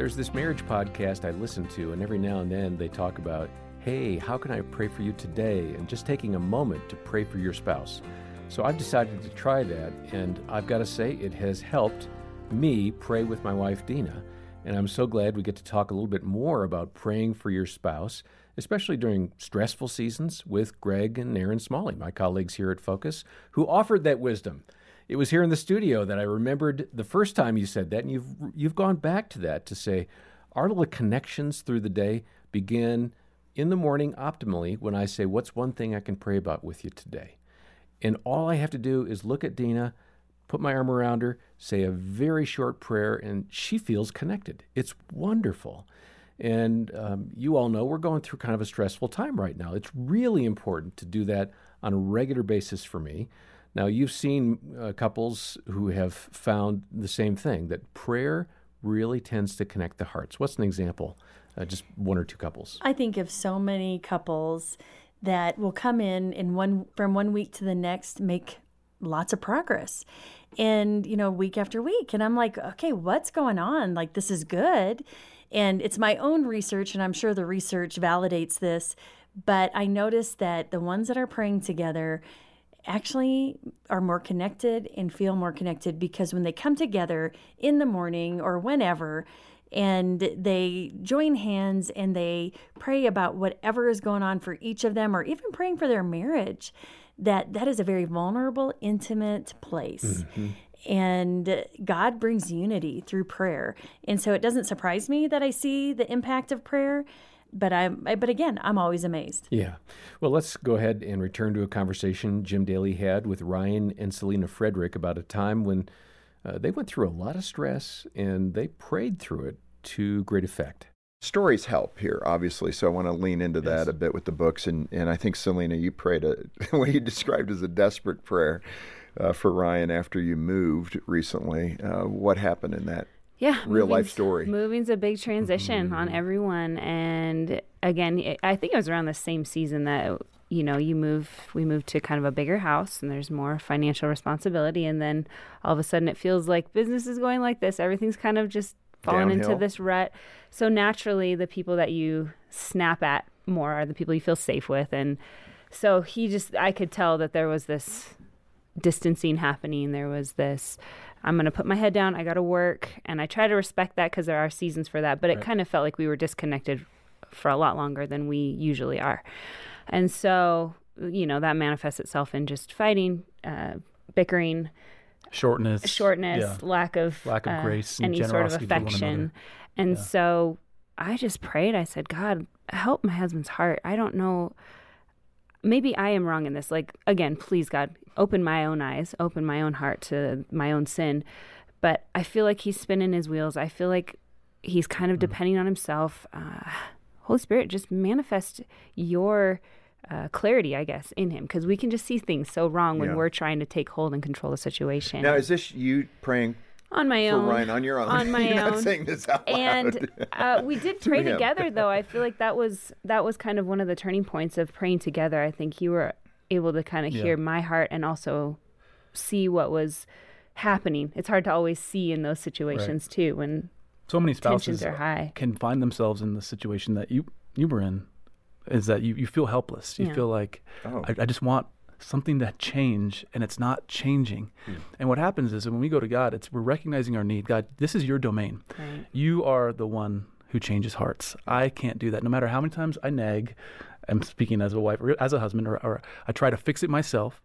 There's this marriage podcast I listen to, and every now and then they talk about, hey, how can I pray for you today? And just taking a moment to pray for your spouse. So I've decided to try that, and I've got to say it has helped me pray with my wife, Dina. And I'm so glad we get to talk a little bit more about praying for your spouse, especially during stressful seasons, with Greg and Erin Smalley, my colleagues here at Focus, who offered that wisdom. It was here in the studio that I remembered the first time you said that, and you've gone back to that to say, our little connections through the day begin in the morning optimally when I say, what's one thing I can pray about with you today? And all I have to do is look at Dina, put my arm around her, say a very short prayer, and she feels connected. It's wonderful. And you all know we're going through kind of a stressful time right now. It's really important to do that on a regular basis for me. Now, you've seen couples who have found the same thing, that prayer really tends to connect the hearts. What's an example? Just one or two couples. I think of so many couples that will come in one from one week to the next, make lots of progress, and week after week. And I'm like, okay, what's going on? Like, this is good. And it's my own research, and I'm sure the research validates this, but I noticed that the ones that are praying together actually are more connected and feel more connected, because when they come together in the morning or whenever, and they join hands and they pray about whatever is going on for each of them, or even praying for their marriage, that is a very vulnerable, intimate place. Mm-hmm. And God brings unity through prayer. And so it doesn't surprise me that I see the impact of prayer, but again, I'm always amazed. Yeah. Well, let's go ahead and return to a conversation Jim Daly had with Ryan and Selena Frederick about a time when they went through a lot of stress, and they prayed through it to great effect. Stories help here, obviously, so I want to lean into that a bit with the books. And I think, Selena, you prayed what you described as a desperate prayer for Ryan after you moved recently. What happened in that real-life story? Moving's a big transition on everyone. And, again, I think it was around the same season that we moved to kind of a bigger house, and there's more financial responsibility. And then all of a sudden it feels like business is going like this. Everything's kind of just fallen downhill into this rut. So naturally the people that you snap at more are the people you feel safe with. And so I could tell that there was this distancing happening. There was this, I'm going to put my head down. I got to work. And I try to respect that, because there are seasons for that. But It kind of felt like we were disconnected for a lot longer than we usually are. And so, that manifests itself in just fighting, bickering, shortness, lack of grace, and any sort of affection. And so I just prayed. I said, God, help my husband's heart. I don't know. Maybe I am wrong in this. Like, again, please, God, open my own eyes, open my own heart to my own sin. But I feel like he's spinning his wheels. I feel like he's kind of depending on himself. Holy Spirit, just manifest your clarity, I guess, in him, because we can just see things so wrong when we're trying to take hold and control the situation. Now, is this you praying on my own, Ryan, on your own? On my own. Not saying this out loud. And we did pray together, though. I feel like that was kind of one of the turning points of praying together. I think you were able to kind of hear my heart and also see what was happening. It's hard to always see in those situations too when. So many spouses can find themselves in the situation that you were in, is that you feel helpless. You feel like, I just want something to change, and it's not changing. And what happens is, when we go to God, we're recognizing our need. God, this is your domain. Right. You are the one who changes hearts. I can't do that. No matter how many times I nag, I'm speaking as a wife or as a husband, or I try to fix it myself.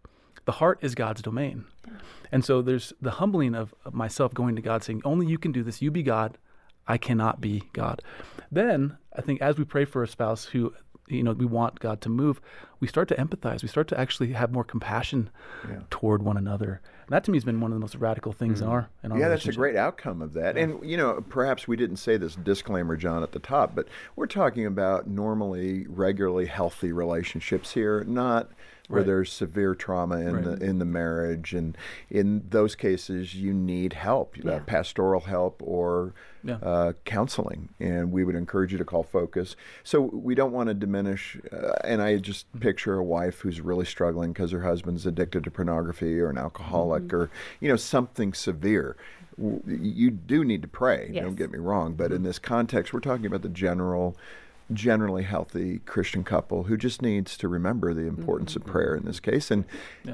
The heart is God's domain. Yeah. And so there's the humbling of myself going to God saying, only you can do this. You be God. I cannot be God. Then I think as we pray for a spouse who, we want God to move, we start to empathize. We start to actually have more compassion toward one another. And that to me has been one of the most radical things in our relationship. That's a great outcome of that. Yeah. And, perhaps we didn't say this disclaimer, John, at the top, but we're talking about regularly healthy relationships here, not where there's severe trauma in the marriage. And in those cases, you need help, pastoral help or counseling. And we would encourage you to call Focus. So we don't want to diminish. And I just picture a wife who's really struggling because her husband's addicted to pornography or an alcoholic or, something severe. you do need to pray. Yes. Don't get me wrong. But in this context, we're talking about the generally healthy Christian couple who just needs to remember the importance of prayer in this case. And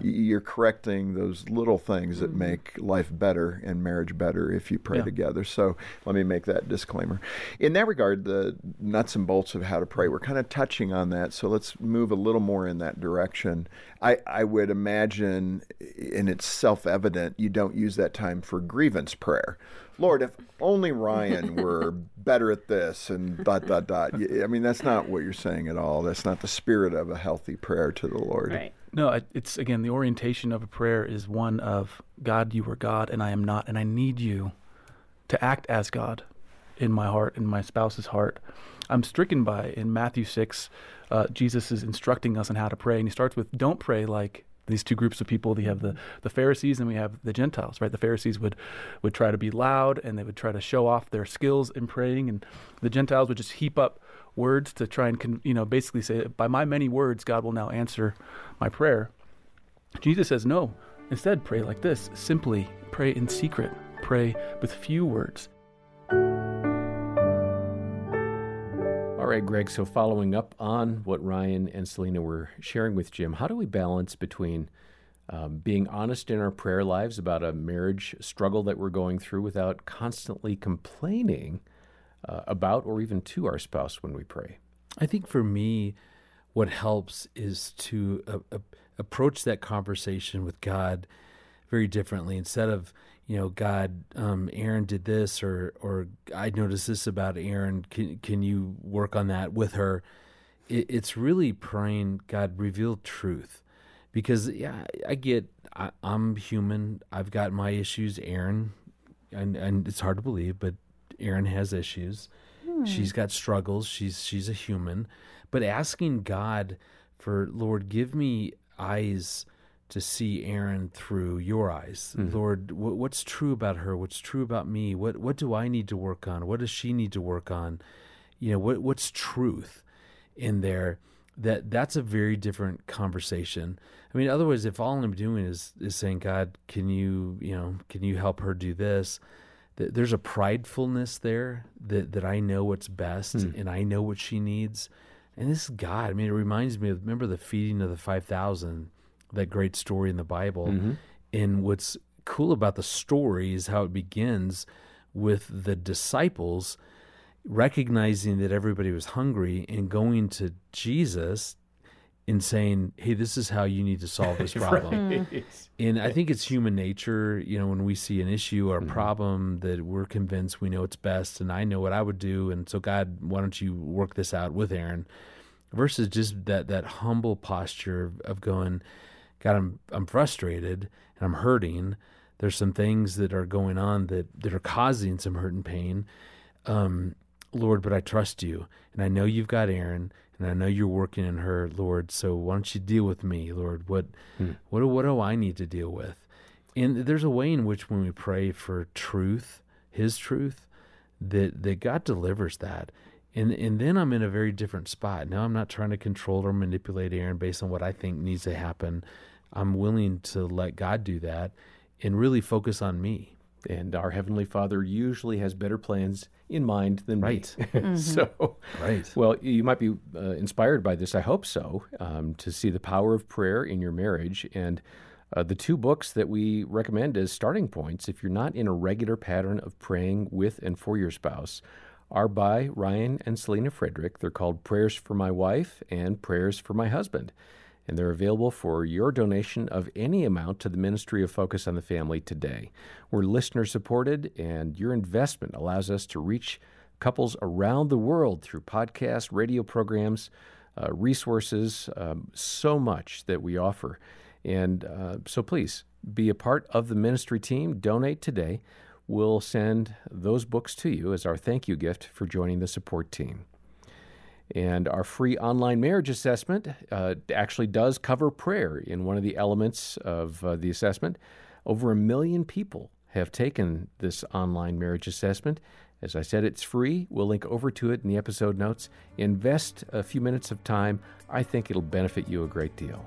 you're correcting those little things that make life better and marriage better if you pray together. So let me make that disclaimer. In that regard, the nuts and bolts of how to pray, we're kind of touching on that. So let's move a little more in that direction. I would imagine, and it's self-evident, you don't use that time for grievance prayer. Lord, if only Ryan were better at this and ... I mean, that's not what you're saying at all. That's not the spirit of a healthy prayer to the Lord. Right. No, it's, again, the orientation of a prayer is one of, God, you are God, and I am not, and I need you to act as God in my heart, in my spouse's heart. I'm stricken by, in Matthew 6, Jesus is instructing us on how to pray, and he starts with, don't pray like these two groups of people. You have the Pharisees and we have the Gentiles, right? The Pharisees would try to be loud and they would try to show off their skills in praying, and the Gentiles would just heap up words to try and, basically say, by my many words, God will now answer my prayer. Jesus says, no, instead pray like this. Simply pray in secret, pray with few words. All right, Greg, so following up on what Ryan and Selena were sharing with Jim, how do we balance between being honest in our prayer lives about a marriage struggle that we're going through without constantly complaining about or even to our spouse when we pray? I think for me, what helps is to approach that conversation with God very differently. Instead of, God, Erin did this, or I noticed this about Erin, can you work on that with her? It's really praying, God, reveal truth. Because, I'm human. I've got my issues, Erin, and it's hard to believe, but Erin has issues. She's got struggles. She's a human. But asking God for, Lord, give me eyes to see Erin through your eyes. Lord, what's true about her? What's true about me? What do I need to work on? What does she need to work on? What's truth in there? That's a very different conversation. I mean, otherwise, if all I'm doing is saying, God, can you help her do this? There's a pridefulness there that I know what's best and I know what she needs. And this is God. I mean, it reminds me of, remember the feeding of the 5,000, that great story in the Bible. And what's cool about the story is how it begins with the disciples recognizing that everybody was hungry and going to Jesus and saying, hey, this is how you need to solve this problem. And I think it's human nature, when we see an issue or a problem that we're convinced we know it's best and I know what I would do. And so, God, why don't you work this out with Erin? Versus just that humble posture of going, God, I'm frustrated and I'm hurting. There's some things that are going on that are causing some hurt and pain. Lord, but I trust you, and I know you've got Erin, and I know you're working in her, Lord, so why don't you deal with me, Lord? What do I need to deal with? And there's a way in which when we pray for truth, his truth, that God delivers that. And then I'm in a very different spot. Now I'm not trying to control or manipulate Erin based on what I think needs to happen. I'm willing to let God do that and really focus on me. And our Heavenly Father usually has better plans in mind than me. So, well, you might be inspired by this. I hope so, to see the power of prayer in your marriage. And the two books that we recommend as starting points, if you're not in a regular pattern of praying with and for your spouse, are by Ryan and Selena Frederick. They're called Prayers for My Wife and Prayers for My Husband. And they're available for your donation of any amount to the Ministry of Focus on the Family today. We're listener-supported, and your investment allows us to reach couples around the world through podcasts, radio programs, resources, so much that we offer. And so please, be a part of the ministry team. Donate today. We'll send those books to you as our thank you gift for joining the support team. And our free online marriage assessment actually does cover prayer in one of the elements of the assessment. Over 1 million people have taken this online marriage assessment. As I said, it's free. We'll link over to it in the episode notes. Invest a few minutes of time. I think it'll benefit you a great deal.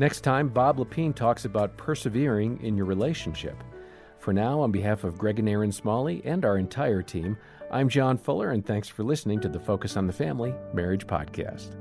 Next time, Bob Lapine talks about persevering in your relationship. For now, on behalf of Greg and Erin Smalley and our entire team, I'm John Fuller, and thanks for listening to the Focus on the Family Marriage Podcast.